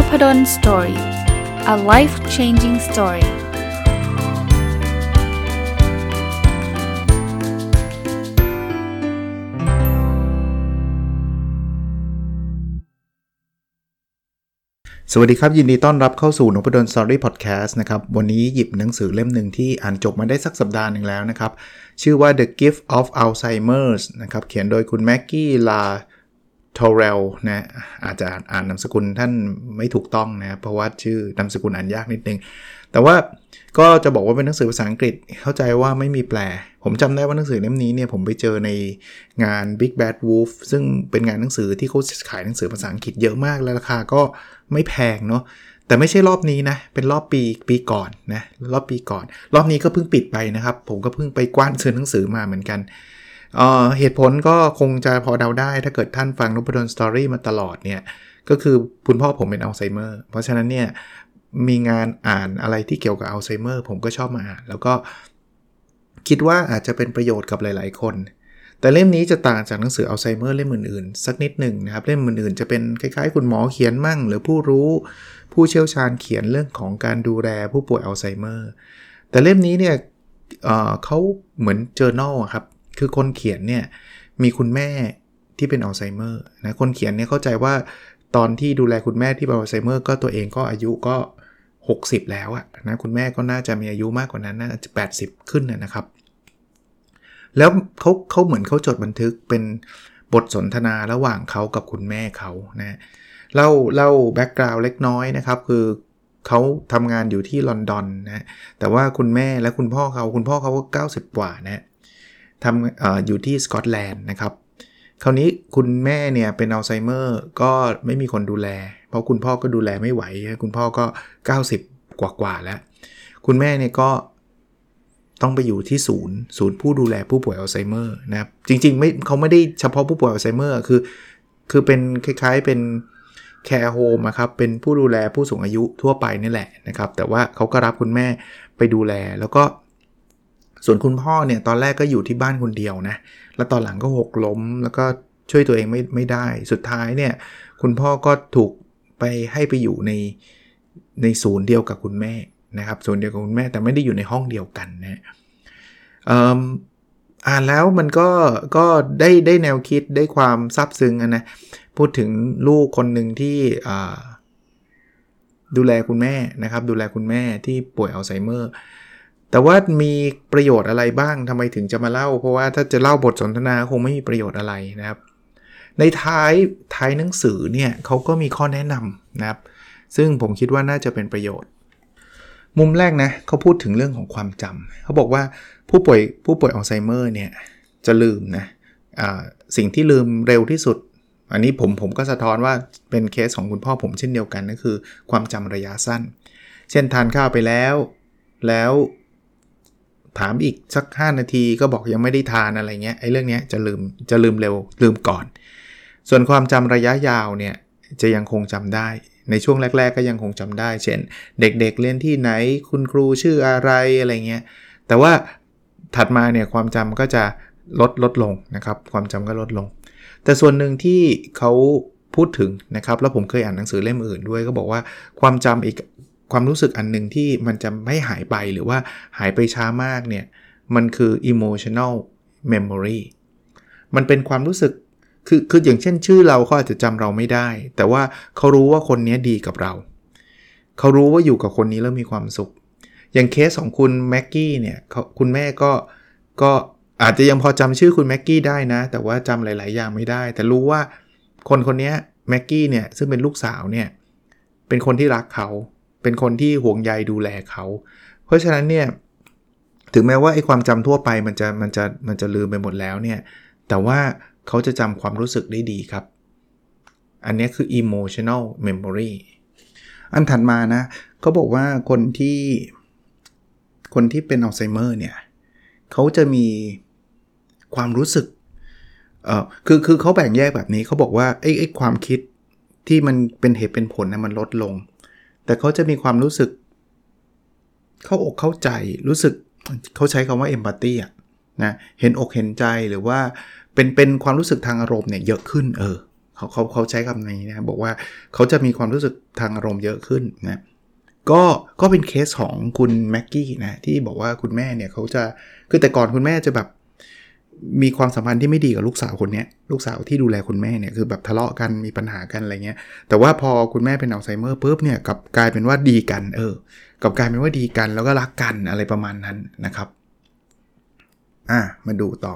Nupod Story. A life-changing story.สวัสดีครับยินดีต้อนรับเข้าสู่ Nupod Story Podcast นะครับวันนี้หยิบหนังสือเล่มหนึ่งที่อ่านจบมาได้สักสัปดาห์หนึ่งแล้วนะครับชื่อว่า The Gift of Alzheimer's นะครับเขียนโดยคุณแม็กกี้ลาทอเรลนะอาจจะอ่านนามสกุลท่านไม่ถูกต้องนะเพราะว่าชื่อนามสกุลอ่านยากนิดนึงแต่ว่าก็จะบอกว่าเป็นหนังสือภาษาอังกฤษเข้าใจว่าไม่มีแปลผมจำได้ว่าหนังสือเล่มนี้เนี่ยผมไปเจอในงาน Big Bad Wolf ซึ่งเป็นงานหนังสือที่เขาขายหนังสือภาษาอังกฤษเยอะมากและราคาก็ไม่แพงเนาะแต่ไม่ใช่รอบนี้นะเป็นรอบปีก่อนนะรอบปีก่อนรอบนี้ก็เพิ่งปิดไปนะครับผมก็เพิ่งไปกว้านซื้อหนังสือมาเหมือนกันเหตุผลก็คงจะพอเดาได้ถ้าเกิดท่านฟัง Nupod Story มาตลอดเนี่ยก็คือคุณพ่อผมเป็นอัลไซเมอร์เพราะฉะนั้นเนี่ยมีงานอ่านอะไรที่เกี่ยวกับอัลไซเมอร์ผมก็ชอบมาอ่านแล้วก็คิดว่าอาจจะเป็นประโยชน์กับหลายๆคนแต่เล่มนี้จะต่างจากหนังสืออัลไซเมอร์เล่มอื่นๆสักนิดหนึ่งนะครับเล่มอื่นๆจะเป็นคล้ายๆคุณหมอเขียนมั่งหรือผู้รู้ผู้เชี่ยวชาญเขียนเรื่องของการดูแลผู้ป่วยอัลไซเมอร์แต่เล่มนี้เนี่ยเขาเหมือน journal ครับคือคนเขียนเนี่ยมีคุณแม่ที่เป็นอัลไซเมอร์นะคนเขียนเนี่ยเข้าใจว่าตอนที่ดูแลคุณแม่ที่เป็นอัลไซเมอร์ก็ตัวเองก็อายุก็60แล้วอะนะคุณแม่ก็น่าจะมีอายุมากกว่านั้นน่าจะ80ขึ้นนะครับแล้วเขาเหมือนเขาจดบันทึกเป็นบทสนทนาระหว่างเขากับคุณแม่เขานะเล่าแบ็กกราวด์เล็กน้อยนะครับคือเขาทำงานอยู่ที่ลอนดอนนะแต่ว่าคุณแม่และคุณพ่อเขาก็90กว่านะทำอยู่ที่สกอตแลนด์นะครับคราวนี้คุณแม่เนี่ยเป็นอัลไซเมอร์ก็ไม่มีคนดูแลเพราะคุณพ่อก็ดูแลไม่ไหวคุณพ่อก็90กว่าแล้วคุณแม่เนี่ยก็ต้องไปอยู่ที่ศูนย์ผู้ดูแลผู้ป่วยอัลไซเมอร์นะครับจริงๆไม่เขาไม่ได้เฉพาะผู้ป่วยอัลไซเมอร์คือเป็นคล้ายๆเป็นแคร์โฮมครับเป็นผู้ดูแลผู้สูงอายุทั่วไปนี่แหละนะครับแต่ว่าเขาก็รับคุณแม่ไปดูแลแล้วก็ส่วนคุณพ่อเนี่ยตอนแรกก็อยู่ที่บ้านคนเดียวนะแล้วตอนหลังก็หกล้มแล้วก็ช่วยตัวเองไม่ได้สุดท้ายเนี่ยคุณพ่อก็ถูกให้ไปอยู่ในศูนย์เดียวกับคุณแม่นะครับศูนย์เดียวกับคุณแม่แต่ไม่ได้อยู่ในห้องเดียวกันนะอ่านแล้วมันก็ได้แนวคิดได้ความซาบซึ้งนะพูดถึงลูกคนหนึ่งที่ดูแลคุณแม่นะครับดูแลคุณแม่ที่ป่วยอัลไซเมอร์แต่ว่ามีประโยชน์อะไรบ้างทำไมถึงจะมาเล่าเพราะว่าถ้าจะเล่าบทสนทนาคงไม่มีประโยชน์อะไรนะครับในท้ายหนังสือเนี่ยเขาก็มีข้อแนะนำนะครับซึ่งผมคิดว่าน่าจะเป็นประโยชน์มุมแรกนะเขาพูดถึงเรื่องของความจำเขาบอกว่าผู้ป่วยอัลไซเมอร์เนี่ยจะลืมนะสิ่งที่ลืมเร็วที่สุดอันนี้ผมก็สะท้อนว่าเป็นเคสของคุณพ่อผมเช่นเดียวกันนั่นคือความจำระยะสั้นเช่นทานข้าวไปแล้วถามอีกสัก5นาทีก็บอกยังไม่ได้ทานอะไรเงี้ยไอ้เรื่องเนี้ยจะลืมเร็วลืมก่อนส่วนความจำระยะยาวเนี่ยจะยังคงจำได้ในช่วงแรกๆก็ยังคงจำได้เช่นเด็กๆเล่นที่ไหนคุณครูชื่ออะไรอะไรเงี้ยแต่ว่าถัดมาเนี่ยความจำก็จะลดลงนะครับความจำก็ลดลงแต่ส่วนหนึ่งที่เขาพูดถึงนะครับแล้วผมเคยอ่านหนังสือเล่มอื่นด้วยก็บอกว่าความจำอีกความรู้สึกอันนึงที่มันจะไม่หายไปหรือว่าหายไปช้ามากเนี่ยมันคือ emotional memory มันเป็นความรู้สึกคืออย่างเช่นชื่อเราเขาอาจจะจำเราไม่ได้แต่ว่าเขารู้ว่าคนนี้ดีกับเราเขารู้ว่าอยู่กับคนนี้แล้วมีความสุขอย่างเคสของคุณแม็กกี้เนี่ยคุณแม่ก็อาจจะยังพอจำชื่อคุณแม็กกี้ได้นะแต่ว่าจำหลายๆอย่างไม่ได้แต่รู้ว่าคนนี้แม็กกี้เนี่ยซึ่งเป็นลูกสาวเนี่ยเป็นคนที่รักเขาเป็นคนที่ห่วงใยดูแลเขาเพราะฉะนั้นเนี่ยถึงแม้ว่าไอ้ความจำทั่วไปมันจะลืมไปหมดแล้วเนี่ยแต่ว่าเขาจะจำความรู้สึกได้ดีครับอันนี้คือ emotional memory อันถัดมานะเขาบอกว่าคนที่เป็นอัลไซเมอร์เนี่ยเขาจะมีความรู้สึกคือเขาแบ่งแยกแบบนี้เขาบอกว่าไอ้ความคิดที่มันเป็นเหตุเป็นผลนะมันลดลงแต่เขาจะมีความรู้สึกเข้าอกเข้าใจรู้สึกเขาใช้คำว่า empathy อ่ะนะเห็นอกเห็นใจหรือว่าเป็นความรู้สึกทางอารมณ์เนี่ยเยอะขึ้น เขาใช้คำนี้นะบอกว่าเขาจะมีความรู้สึกทางอารมณ์เยอะขึ้นนะก็เป็นเคสของคุณแม็กกี้นะที่บอกว่าคุณแม่เนี่ยเขาจะคือแต่ก่อนคุณแม่จะแบบมีความสัมพันธ์ที่ไม่ดีกับลูกสาวคนนี้ลูกสาวที่ดูแลคุณแม่เนี่ยคือแบบทะเลาะกันมีปัญหากันอะไรเงี้ยแต่ว่าพอคุณแม่เป็นอัลไซเมอร์ปุ๊บเนี่ยกลับกลายเป็นว่าดีกันกลับกลายเป็นว่าดีกันแล้วก็รักกันอะไรประมาณนั้นนะครับมาดูต่อ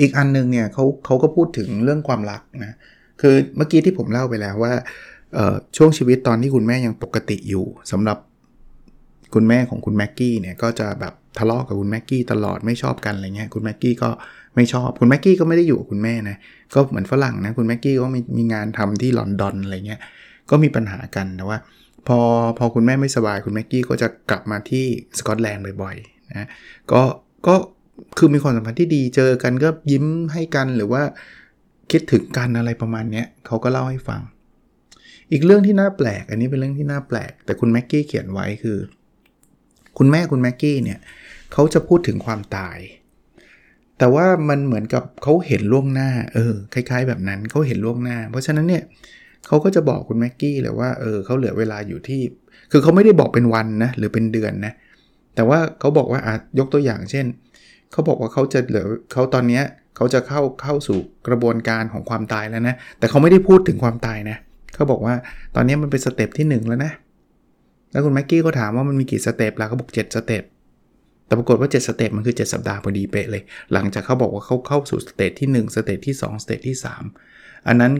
อีกอันนึงเนี่ยเขาก็พูดถึงเรื่องความรักนะคือเมื่อกี้ที่ผมเล่าไปแล้วว่าช่วงชีวิตตอนที่คุณแม่ยังปกติอยู่สำหรับคุณแม่ของคุณแม็กกี้เนี่ยก็จะแบบทะเลาะกับคุณแม็กกี้ตลอดไม่ชอบกันอะไรเงี้ยคุณแม็กกี้ก็ไม่ชอบคุณแม็กกี้ก็ไม่ได้อยู่กับคุณแม่นะก็เหมือนฝรั่งนะคุณแม็กกี้ก็มีงานทำที่ลอนดอนอะไรเงี้ยก็มีปัญหากันแต่ว่าพอคุณแม่ไม่สบายคุณแม็กกี้ก็จะกลับมาที่สกอตแลนด์บ่อยๆนะก็คือมีความสัมพันธ์ที่ดีเจอกันก็ยิ้มให้กันหรือว่าคิดถึงกันอะไรประมาณนี้เขาก็เล่าให้ฟังอีกเรื่องที่น่าแปลกอันนี้เป็นเรื่องที่น่าแปลกแต่คุณแม็กกี้เขียนไว้คือคุณแม่คุณแม็กกี้เนี่ยเขาจะพูดถึงความตายแต่ว่ามันเหมือนกับเขาเห็นล่วงหน้าคล้ายๆแบบนั้นเขาเห็นล่วงหน้าเพราะฉะนั้นเนี่ยเขาก็จะบอกคุณแม็กกี้เลยว่าเขาเหลือเวลาอยู่ที่คือเขาไม่ได้บอกเป็นวันนะหรือเป็นเดือนนะแต่ว่าเขาบอกว่าอ่ะยกตัวอย่างเช่นเขาบอกว่าเขาจะเหลือเขาตอนนี้เขาจะเข้าสู่กระบวนการของความตายแล้วนะแต่เขาไม่ได้พูดถึงความตายนะเขาบอกว่าตอนนี้มันเป็นสเต็ปที่1แล้วนะแล้วคุณแม็กกี้ก็ถามว่ามันมีกี่สเต็ปล่ะเขาบอก7สเต็ปแต่ปรากฏว่า7สเต็ปมันคือ7สัปดาห์พอดีเป๊ะเลยหลังจากเขาบอกว่าเขาเข้าสู่สเต็ปที่1สเต็ปที่2สเต็ปที่3อันนั้น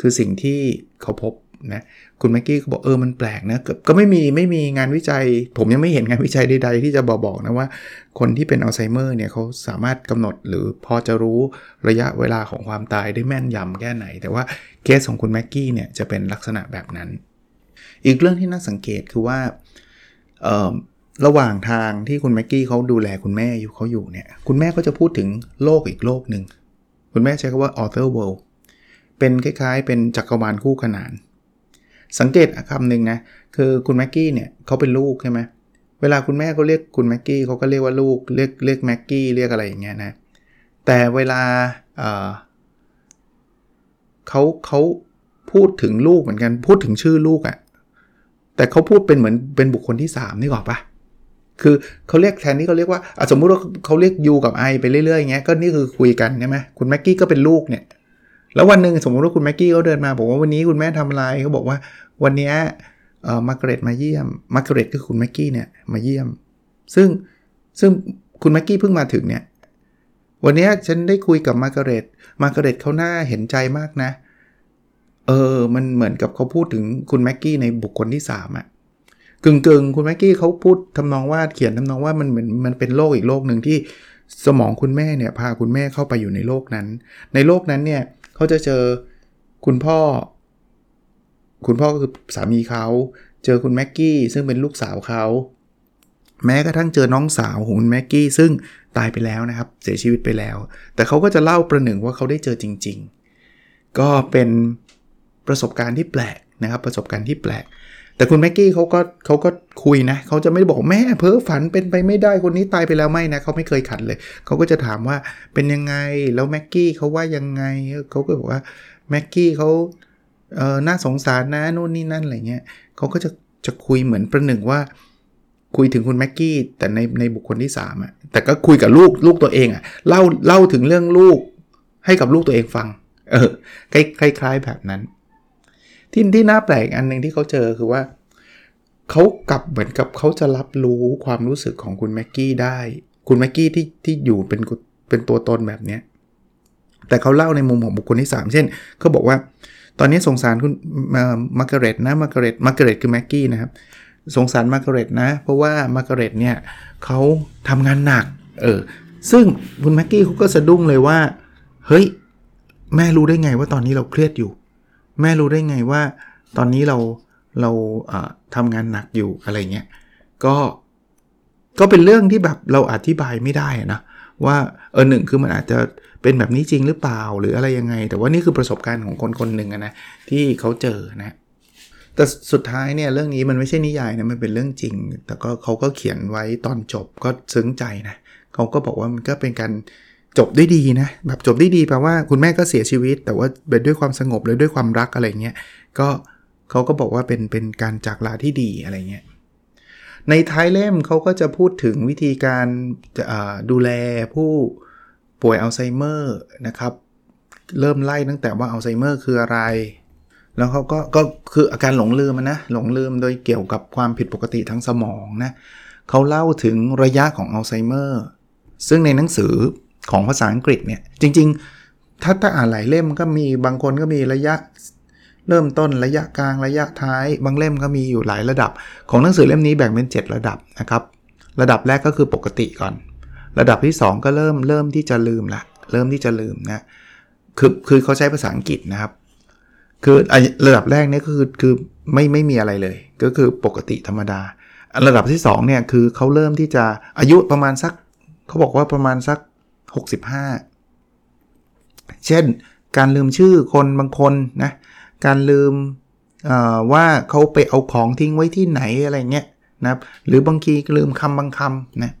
คือสิ่งที่เขาพบนะคุณแม็กกี้ก็บอกมันแปลกนะก็ไม่มีงานวิจัยผมยังไม่เห็นงานวิจัยใดๆที่จะบอกนะว่าคนที่เป็นอัลไซเมอร์เนี่ยเขาสามารถกำหนดหรือพอจะรู้ระยะเวลาของความตายได้แม่นยำแค่ไหนแต่ว่าเคสของคุณแม็กกี้เนี่ยจะเป็นลักษณะแบบนั้นอีกเรื่องที่น่าสังเกตคือว่าระหว่างทางที่คุณแม็กกี้เขาดูแลคุณแม่อยู่เขาอยู่เนี่ยคุณแม่ก็จะพูดถึงโลกอีกโลกหนึ่งคุณแม่ใช้คำว่า Other World เป็นคล้ายๆเป็นจักรวาลคู่ขนานสังเกตคำหนึ่งนะคือคุณแม็กกี้เนี่ยเขาเป็นลูกใช่ไหมเวลาคุณแม่เขาเรียกคุณแม็กกี้เขาก็เรียกว่าลูกเรียกแม็กกี้เรียกอะไรอย่างเงี้ยนะแต่เวลาเขาพูดถึงลูกเหมือนกันพูดถึงชื่อลูกอ่ะแต่เขาพูดเป็นเหมือนเป็นบุคคลที่3นี่หรอปะคือเขาเรียกแทนที่เขาเรียกว่าสมมุติว่าเขาเรียก U กับ I ไปเรื่อยๆอย่างเงี้ยก็นี่คือคุยกันใช่ไหมคุณแม็กกี้ก็เป็นลูกเนี่ยแล้ววันนึงสมมุติว่าคุณแม็กกี้เขาเดินมาบอกว่าวันนี้คุณแม่ทำอะไรเขาบอกว่าวันนี้มาร์กาเร็ตมาเยี่ยมมาร์กาเร็ตคือคุณแม็กกี้เนี่ยมาเยี่ยมซึ่งคุณแม็กกี้เพิ่งมาถึงเนี่ยวันนี้ฉันได้คุยกับมาร์กาเร็ตมาร์กาเร็ตเขาน่าเห็นใจมากนะมันเหมือนกับเขาพูดถึงคุณแม็กกี้ในบุคคลที่3อ่ะกึ่งๆคุณแม็กกี้เขาพูดทำนองว่าเขียนทำนองว่ามันเหมือนมันเป็นโลกอีกโลกนึงที่สมองคุณแม่เนี่ยพาคุณแม่เข้าไปอยู่ในโลกนั้นในโลกนั้นเนี่ยเขาจะเจอคุณพ่อก็คือสามีเขาเจอคุณแม็กกี้ซึ่งเป็นลูกสาวเขาแม้กระทั่งเจอน้องสาวของคุณแม็กกี้ซึ่งตายไปแล้วนะครับเสียชีวิตไปแล้วแต่เขาก็จะเล่าประหนึ่งว่าเขาได้เจอจริงๆก็เป็นประสบการณ์ที่แปลกนะครับประสบการณ์ที่แปลกแต่คุณแม็กกี้เขาก็คุยนะเขาจะไม่บอกแม่เพ้อฝันเป็นไปไม่ได้คนนี้ตายไปแล้วไม่นะเขาไม่เคยขันเลยเขาก็จะถามว่าเป็นยังไงแล้วแม็กกี้เขาว่ายังไงเขาก็บอกว่าแม็กกี้เขาน่าสงสารนะนู่นนี่นั่นอะไรเงี้ยเขาก็จะคุยเหมือนประหนึ่งว่าคุยถึงคุณแม็กกี้แต่ในบุคคลที่3อ่ะแต่ก็คุยกับลูกตัวเองอ่ะเล่าถึงเรื่องลูกให้กับลูกตัวเองฟังคล้ายๆแบบนั้นที่น่าแปลกอันนึงที่เขาเจอคือว่าเขากลับเหมือนกับเขาจะรับรู้ความรู้สึกของคุณแม็กกี้ได้คุณแม็กกี้ที่อยู่เป็นตัวตนแบบนี้แต่เขาเล่าในมุมของบุคคลที่3เช่นเขาบอกว่าตอนนี้สงสารคุณมาร์กาเร็ตนะมาร์กาเร็ตคือแม็กกี้นะครับสงสารมาร์กาเร็ตนะเพราะว่ามาร์กาเร็ตเนี่ยเขาทำงานหนักซึ่งคุณแม็กกี้เขาก็สะดุ้งเลยว่าเฮ้ยแม่รู้ได้ไงว่าตอนนี้เราเครียดอยู่แม่รู้ได้ไงว่าตอนนี้เราทำงานหนักอยู่อะไรเงี้ยก็เป็นเรื่องที่แบบเราอธิบายไม่ได้นะว่าหนึ่งคือมันอาจจะเป็นแบบนี้จริงหรือเปล่าหรืออะไรยังไงแต่ว่านี่คือประสบการณ์ของคนๆหนึ่งนะที่เขาเจอนะแต่สุดท้ายเนี่ยเรื่องนี้มันไม่ใช่นิยายนะมันเป็นเรื่องจริงแต่ก็เขาก็เขียนไว้ตอนจบก็ซึ้งใจนะเขาก็บอกว่ามันก็เป็นการ จบได้ดีนะแบบจบได้ดีแปลว่าคุณแม่ก็เสียชีวิตแต่ว่าเป็นด้วยความสงบเลยด้วยความรักอะไรเงี้ยก็เขาก็บอกว่าเป็นการจากลาที่ดีอะไรเงี้ยในท้ายเล่มเขาก็จะพูดถึงวิธีการดูแลผู้ป่วยอัลไซเมอร์นะครับเริ่มไล่ตั้งแต่ว่าอัลไซเมอร์คืออะไรแล้วเขาก็คืออาการหลงลืมนะหลงลืมโดยเกี่ยวกับความผิดปกติทางสมองนะเขาเล่าถึงระยะของอัลไซเมอร์ซึ่งในหนังสือของภาษาอังกฤษเนี่ยจริงๆถ้าอ่านหลายเล่มก็มีบางคนก็มีระยะเริ่มต้นระยะกลางระยะท้ายบางเล่มก็มีอยู่หลายระดับของหนังสือเล่มนี้แบ่งเป็น7ระดับนะครับระดับแรกก็คือปกติก่อนระดับที่2ก็เริ่มที่จะลืมละเริ่มที่จะลืมนะคือเขาใช้ภาษาอังกฤษนะครับคือระดับแรกเนี่ยก็คือไม่มีอะไรเลยก็คือปกติธรรมดาระดับที่2เนี่ยคือเขาเริ่มที่จะอายุประมาณสักเขาบอกว่าประมาณสัก65เช่นการลืมชื่อคนบางคนนะการลืมว่าเขาไปเอาของทิ้งไว้ที่ไหนอะไรเงี้ยนะครับหรือบางทีลืมคำบางคำนะ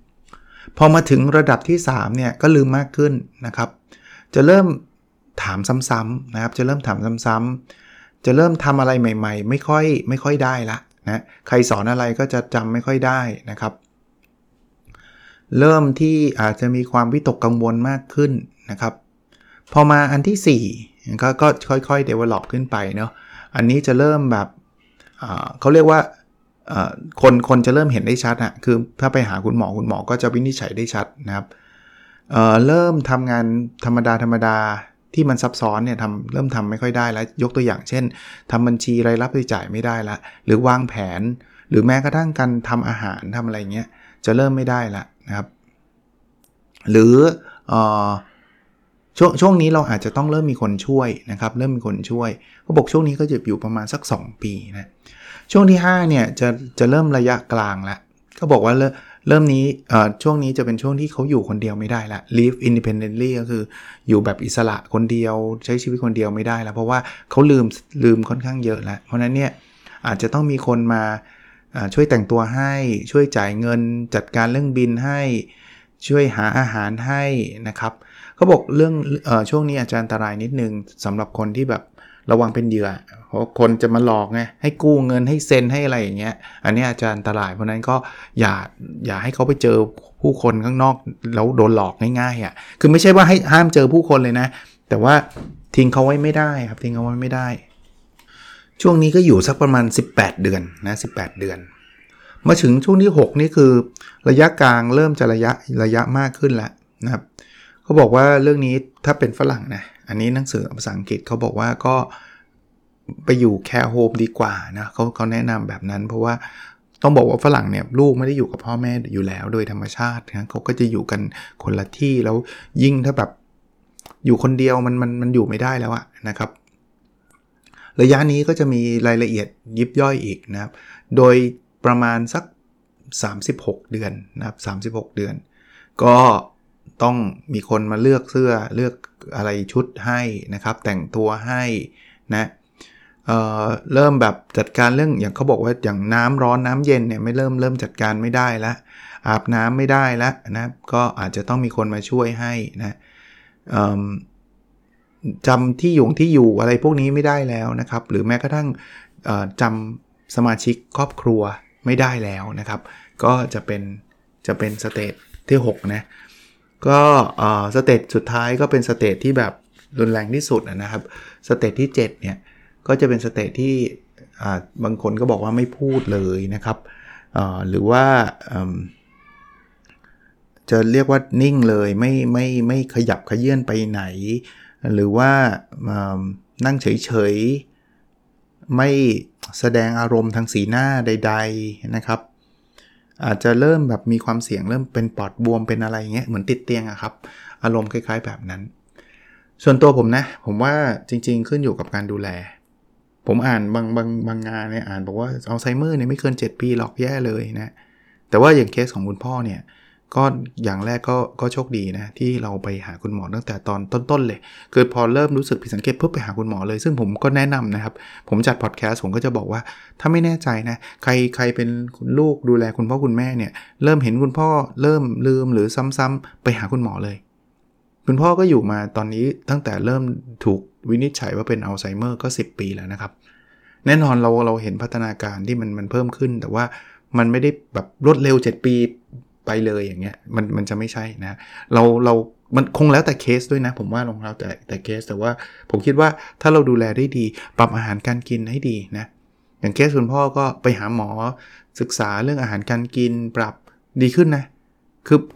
พอมาถึงระดับที่3เนี่ยก็ลืมมากขึ้นนะครับจะเริ่มถามซ้ำๆนะครับจะเริ่มถามซ้ำๆจะเริ่มทำอะไรใหม่ๆไม่ค่อยได้ละนะใครสอนอะไรก็จะจำไม่ค่อยได้นะครับเริ่มที่อาจจะมีความวิตกกังวลมากขึ้นนะครับพอมาอันที่4ก็ค่อยๆ develop ขึ้นไปเนาะอันนี้จะเริ่มแบบเขาเรียกว่าคนจะเริ่มเห็นได้ชัดอะคือถ้าไปหาคุณหมอก็จะวินิจฉัยได้ชัดนะครับเริ่มทำงานธรรมดาที่มันซับซ้อนเนี่ยเริ่มทำไม่ค่อยได้แล้วยกตัวอย่างเช่นทำบัญชีรายรับรายจ่ายไม่ได้ละหรือวางแผนหรือแม้กระทั่งการทำอาหารทำอะไรเงี้ยจะเริ่มไม่ได้ละนะครับหรือช่วงนี้เราอาจจะต้องเริ่มมีคนช่วยนะครับเริ่มมีคนช่วยเขาบอกช่วงนี้ก็จะอยู่ประมาณสัก2ปีนะช่วงที่5เนี่ยจะเริ่มระยะกลางละก็บอกว่าเริ่มนี้ช่วงนี้จะเป็นช่วงที่เขาอยู่คนเดียวไม่ได้ละ live independently ก็คืออยู่แบบอิสระคนเดียวใช้ชีวิตคนเดียวไม่ได้แล้วเพราะว่าเขาลืมค่อนข้างเยอะละเพราะนั้นเนี่ยอาจจะต้องมีคนมาช่วยแต่งตัวให้ช่วยจ่ายเงินจัดการเรื่องบินให้ช่วยหาอาหารให้นะครับเขาบอกเรื่องช่วงนี้อาจจะอันตรายนิดนึงสำหรับคนที่แบบระวังเป็นเหยื่อเพราะคนจะมาหลอกไงให้กู้เงินให้เซ็นให้อะไรอย่างเงี้ยอันนี้อาจจะอันตรายเพราะนั้นก็อย่าให้เขาไปเจอผู้คนข้างนอกแล้วโดนหลอกง่ายๆอ่ะคือไม่ใช่ว่าให้ห้ามเจอผู้คนเลยนะแต่ว่าทิ้งเขาไว้ไม่ได้ครับทิ้งเขาไว้ไม่ได้ช่วงนี้ก็อยู่สักประมาณ18เดือนนะ18เดือนมาถึงช่วงที่6นี่คือระยะกลางเริ่มจะระยะมากขึ้นแล้วนะครับเขาบอกว่าเรื่องนี้ถ้าเป็นฝรั่งนะอันนี้หนังสือภาษาอังกฤษเขาบอกว่าก็ไปอยู่แคร์โฮมดีกว่านะเขาแนะนำแบบนั้นเพราะว่าต้องบอกว่าฝรั่งเนี่ยลูกไม่ได้อยู่กับพ่อแม่อยู่แล้วโดยธรรมชาตินะเขาก็จะอยู่กันคนละที่แล้วยิ่งถ้าแบบอยู่คนเดียวมันอยู่ไม่ได้แล้วอะนะครับระยะนี้ก็จะมีรายละเอียดยิบย่อยอีกนะครับโดยประมาณสัก36เดือนนะครับ36เดือนก็ต้องมีคนมาเลือกเสื้อเลือกอะไรชุดให้นะครับแต่งตัวให้นะเริ่มแบบจัดการเรื่องอย่างเขาบอกว่าอย่างน้ำร้อนน้ำเย็นเนี่ยไม่เริ่มจัดการไม่ได้ละอาบน้ำไม่ได้ละนะก็อาจจะต้องมีคนมาช่วยให้นะจำที่อยู่อะไรพวกนี้ไม่ได้แล้วนะครับหรือแม้กระทั่งจำสมาชิกครอบครัวไม่ได้แล้วนะครับก็จะเป็นสเตจที่6นะก็สเตจสุดท้ายก็เป็นสเตจที่แบบรุนแรงที่สุดนะครับสเตจที่7เนี่ยก็จะเป็นสเตจที่บางคนก็บอกว่าไม่พูดเลยนะครับหรือว่าจะเรียกว่านิ่งเลยไม่ขยับขยื่นไปไหนหรือว่านั่งเฉยๆไม่แสดงอารมณ์ทางสีหน้าใดๆนะครับอาจจะเริ่มแบบมีความเสี่ยงเริ่มเป็นปอดบวมเป็นอะไรอย่างเงี้ยเหมือนติดเตียงอะครับอารมณ์คล้ายๆแบบนั้นส่วนตัวผมนะผมว่าจริงๆขึ้นอยู่กับการดูแลผมอ่านบางงานเนี่ยอ่านบอกว่าอัลไซเมอร์เนี่ยไม่เกิน7ปีหรอกแย่เลยนะแต่ว่าอย่างเคสของคุณพ่อเนี่ยก็อย่างแรกก็โชคดีนะที่เราไปหาคุณหมอตั้งแต่ตอนต้นๆเลยคือพอเริ่มรู้สึกผิดสังเกตปุ๊บไปหาคุณหมอเลยซึ่งผมก็แนะนำนะครับผมจัดพอดแคสต์ผมก็จะบอกว่าถ้าไม่แน่ใจนะใครเป็นลูกดูแลคุณพ่อคุณแม่เนี่ยเริ่มเห็นคุณพ่อเริ่มลืมหรือซ้ำๆไปหาคุณหมอเลย คุณพ่อก็อยู่มาตอนนี้ตั้งแต่เริ่มถูกวินิจฉัยว่าเป็นอัลไซเมอร์ก็10 ปีแล้วนะครับแน่นอนเราเห็นพัฒนาการที่มันเพิ่มขึ้นแต่ว่ามันไม่ได้แบบรวดเร็ว7 ปีไปเลยอย่างเงี้ยมันจะไม่ใช่นะเรามันคงแล้วแต่เคสด้วยนะผมว่าลงแล้วแต่เคสแต่ว่าผมคิดว่าถ้าเราดูแลได้ดีปรับอาหารการกินให้ดีนะอย่างเคสคุณพ่อก็ไปหาหมอศึกษาเรื่องอาหารการกินปรับดีขึ้นนะ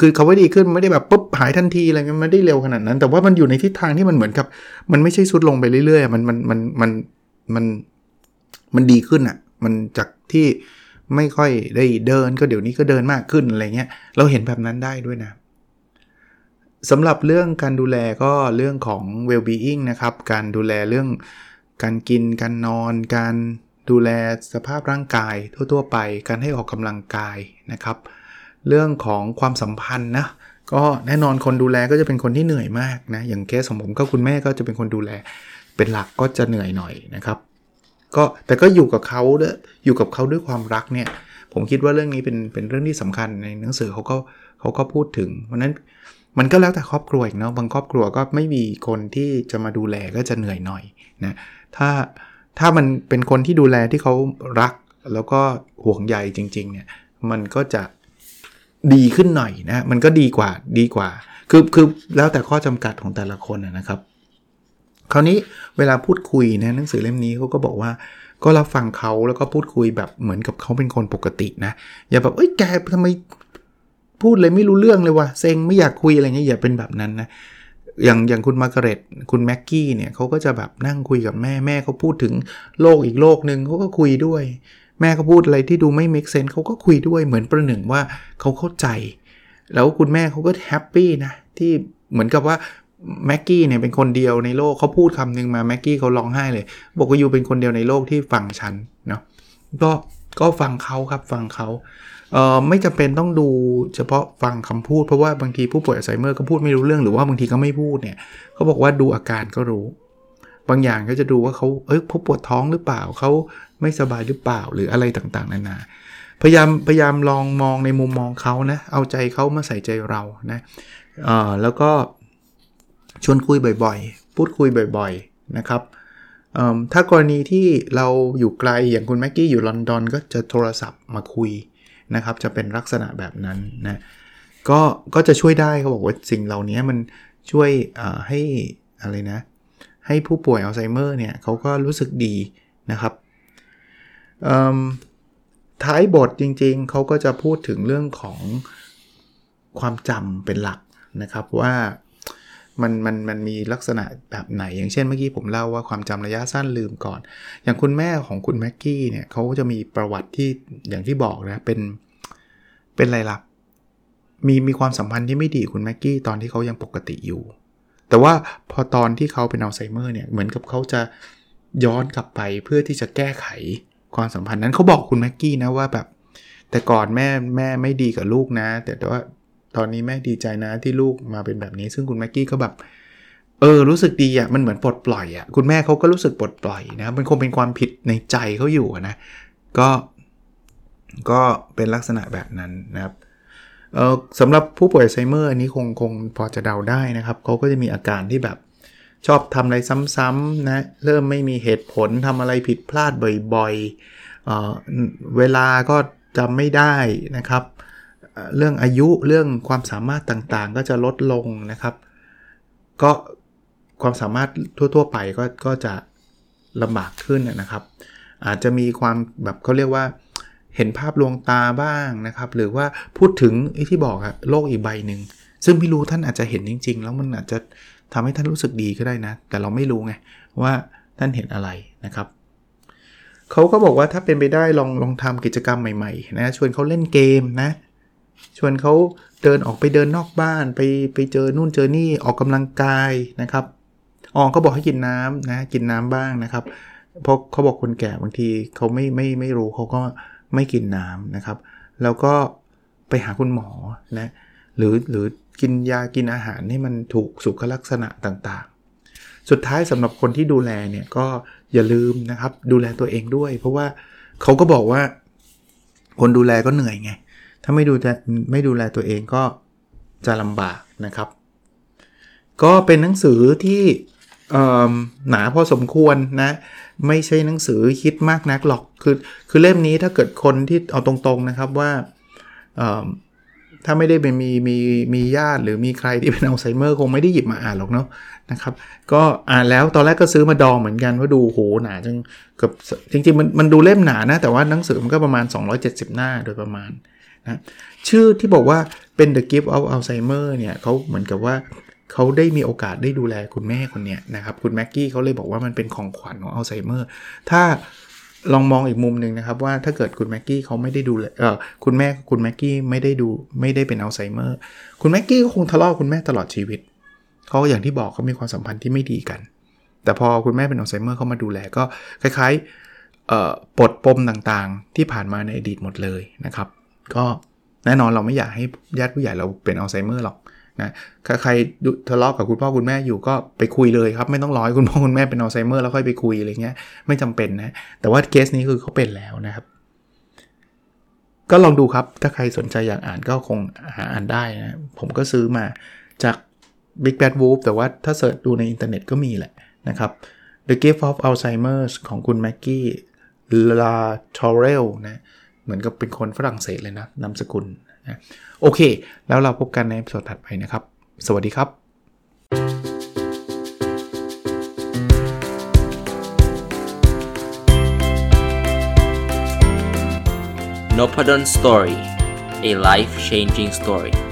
คือเขาว่าดีขึ้นไม่ได้แบบปุ๊บหายทันทีอะไรเงี้ยมันได้เร็วขนาดนั้นแต่ว่ามันอยู่ในทิศทางที่มันเหมือนกับมันไม่ใช่ทรุดลงไปเรื่อยๆมันดีขึ้นอ่ะมันจากที่ไม่ค่อยได้เดินก็เดี๋ยวนี้ก็เดินมากขึ้นอะไรเงี้ยเราเห็นแบบนั้นได้ด้วยนะสำหรับเรื่องการดูแลก็เรื่องของ well-being นะครับการดูแลเรื่องการกินการนอนการดูแลสภาพร่างกายทั่วๆไปการให้ออกกำลังกายนะครับเรื่องของความสัมพันธ์นะก็แน่นอนคนดูแลก็จะเป็นคนที่เหนื่อยมากนะอย่างเคสของผมก็คุณแม่ก็จะเป็นคนดูแลเป็นหลักก็จะเหนื่อยหน่อยนะครับก็แต่ก็อยู่กับเขาด้วยความรักเนี่ยผมคิดว่าเรื่องนี้เป็นเรื่องที่สำคัญในหนังสือเขาก็พูดถึงเพราะนั้นมันก็แล้วแต่ครอบครัวอีกเนาะบางครอบครัวก็ไม่มีคนที่จะมาดูแลก็จะเหนื่อยหน่อยนะถ้ามันเป็นคนที่ดูแลที่เขารักแล้วก็ห่วงใยจริงๆเนี่ยมันก็จะดีขึ้นหน่อยนะมันก็ดีกว่าคือแล้วแต่ข้อจำกัดของแต่ละคนนะครับคราวนี้เวลาพูดคุยนะหนังสือเล่มนี้เขาก็บอกว่าก็รับฟังเขาแล้วก็พูดคุยแบบเหมือนกับเขาเป็นคนปกตินะอย่าแบบเอ้ยแกทำไมพูดเลยไม่รู้เรื่องเลยวะเซ็งไม่อยากคุยอะไรเงี้ยอย่าเป็นแบบนั้นนะอย่างคุณมาร์กาเร็ตคุณแม็กกี้เนี่ยเขาก็จะแบบนั่งคุยกับแม่เขาพูดถึงโลกอีกโลกนึงเขาก็คุยด้วยแม่เขาพูดอะไรที่ดูไม่เมคเซนส์เขาก็คุยด้วยเหมือนประหนึ่งว่าเขาเข้าใจแล้วคุณแม่เขาก็แฮปปี้นะที่เหมือนกับว่าแม็กกี้เนี่ยเป็นคนเดียวในโลกเขาพูดคำหนึ่งมาแม็กกี้เขาร้องไห้เลยบอกว่าอยู่เป็นคนเดียวในโลกที่ฟังฉันเนาะก็ฟังเขาครับฟังเขาไม่จำเป็นต้องดูเฉพาะฟังคำพูดเพราะว่าบางทีผู้ป่วยอัลไซเมอร์ก็พูดไม่รู้เรื่องหรือว่าบางทีก็ไม่พูดเนี่ยเขาบอกว่าดูอาการก็รู้บางอย่างก็จะดูว่าเขาเขาปวดท้องหรือเปล่าเขาไม่สบายหรือเปล่าหรืออะไรต่างๆนานาพยายามลองมองในมุมมองเขานะเอาใจเขามาใส่ใจเรานะแล้วก็ชวนคุยบ่อยๆพูดคุยบ่อยๆนะครับถ้ากรณีที่เราอยู่ไกลอย่างคุณแม็กกี้อยู่ลอนดอนก็จะโทรศัพท์มาคุยนะครับจะเป็นลักษณะแบบนั้นนะก็จะช่วยได้เขาบอกว่าสิ่งเหล่านี้มันช่วยให้อะไรนะให้ผู้ป่วยอัลไซเมอร์เนี่ยเขาก็รู้สึกดีนะครับท้ายบทจริงๆเขาก็จะพูดถึงเรื่องของความจำเป็นหลักนะครับว่ามันมีลักษณะแบบไหนอย่างเช่นเมื่อกี้ผมเล่าว่าความจำระยะสั้นลืมก่อนอย่างคุณแม่ของคุณแม็กกี้เนี่ยเขาจะมีประวัติที่อย่างที่บอกนะเป็นอะไรล่ะมีความสัมพันธ์ที่ไม่ดีคุณแม็กกี้ตอนที่เขายังปกติอยู่แต่ว่าพอตอนที่เขาเป็นอัลไซเมอร์เนี่ยเหมือนกับเขาจะย้อนกลับไปเพื่อที่จะแก้ไขความสัมพันธ์นั้นเขาบอกคุณแม็กกี้นะว่าแบบแต่ก่อนแม่ไม่ดีกับลูกนะแต่ว่าตอนนี้แม่ดีใจนะที่ลูกมาเป็นแบบนี้ซึ่งคุณแม็กกี้ก็แบบรู้สึกดีอ่ะมันเหมือนปลดปล่อยอ่ะคุณแม่เขาก็รู้สึกปลดปล่อยนะมันคงเป็นความผิดในใจเขาอยู่นะก็เป็นลักษณะแบบนั้นนะครับสำหรับผู้ป่วยอัลไซเมอร์อันนี้คงพอจะเดาได้นะครับเขาก็จะมีอาการที่แบบชอบทำอะไรซ้ำๆนะเริ่มไม่มีเหตุผลทำอะไรผิดพลาดบ่อยๆเวลาก็จำไม่ได้นะครับเรื่องอายุเรื่องความสามารถต่างๆก็จะลดลงนะครับก็ความสามารถทั่วๆไปก็จะลำบากขึ้นนะครับอาจจะมีความแบบเขาเรียกว่าเห็นภาพลวงตาบ้างนะครับหรือว่าพูดถึงที่บอกอะโลกอีกใบหนึ่งซึ่งไม่รู้ท่านอาจจะเห็นจริงๆแล้วมันอาจจะทำให้ท่านรู้สึกดีก็ได้นะแต่เราไม่รู้ไงว่าท่านเห็นอะไรนะครับเขาก็บอกว่าถ้าเป็นไปได้ลองทำกิจกรรมใหม่ๆนะชวนเขาเล่นเกมนะชวนเขาเดินออกไปเดินนอกบ้านไปเจอนู่นเจอนี่ออกกำลังกายนะครับก็บอกให้กินน้ำนะกินน้ำบ้างนะครับเพราะเขาบอกคนแก่บางทีเขาไม่รู้เขาก็ไม่กินน้ำนะครับแล้วก็ไปหาคุณหมอนะหรือกินยากินอาหารให้มันถูกสุขลักษณะต่างๆสุดท้ายสำหรับคนที่ดูแลเนี่ยก็อย่าลืมนะครับดูแลตัวเองด้วยเพราะว่าเขาก็บอกว่าคนดูแลก็เหนื่อยไงถ้าไม่ดูแลตัวเองก็จะลำบากนะครับ ก็เป็นหนังสือที่หนาพอสมควรนะไม่ใช่หนังสือฮิตมากนักหรอกคือเล่มนี้ถ้าเกิดคนที่เอาตรงๆนะครับว่าถ้าไม่ได้เป็นมีญาติหรือมีใครที่เป็นอัลไซเมอร์คงไม่ได้หยิบมาอ่านหรอกเนาะนะครับก็อ่านแล้วตอนแรกก็ซื้อมาดองเหมือนกันเพราะดูโหหนาจังเกือบจริงๆมันดูเล่มหนานะแต่ว่าหนังสือมันก็ประมาณ270หน้าโดยประมาณนะชื่อที่บอกว่าเป็น The Gift of Alzheimer's เนี่ยเขาเหมือนกับว่าเขาได้มีโอกาสได้ดูแลคุณแม่คนเนี้ยนะครับคุณแม็กกี้เขาเลยบอกว่ามันเป็นของขวัญของอัลไซเมอร์ถ้าลองมองอีกมุมนึงนะครับว่าถ้าเกิดคุณแม็กกี้เขาไม่ได้ดูแลคุณแม่คุณแม็กกี้ไม่ได้เป็นอัลไซเมอร์คุณแม็กกี้ก็คงทะเลาะกับคุณแม่ตลอดชีวิตเขาอย่างที่บอกเขามีความสัมพันธ์ที่ไม่ดีกันแต่พอคุณแม่เป็นอัลไซเมอร์เขามาดูแลก็คล้ายๆปลดปมต่างๆที่ผ่านมาในอดีตหมดเลยนะครับก็แน่นอนเราไม่อยากให้ญาติผู้ใหญ่เราเป็นอัลไซเมอร์หรอกนะใครทะเลาะกับคุณพ่อคุณแม่อยู่ก็ไปคุยเลยครับไม่ต้องรอให้คุณพ่อคุณแม่เป็นอัลไซเมอร์แล้วค่อยไปคุยอะไรเงี้ยไม่จำเป็นนะแต่ว่าเคสนี้คือเขาเป็นแล้วนะครับก็ลองดูครับถ้าใครสนใจอยากอ่านก็คงหาอ่านได้นะผมก็ซื้อมาจาก Big Bad Wolf แต่ว่าถ้าเสิร์ชดูในอินเทอร์เน็ตก็มีแหละนะครับ The Gift of Alzheimer's ของคุณแม็กกี้ลาทอเรลนะเหมือนกับเป็นคนฝรั่งเศสเลยนะนามสกุลนะโอเคแล้วเราพบกันในตอนถัดไปนะครับสวัสดีครับ Nupod Story A Life Changing Story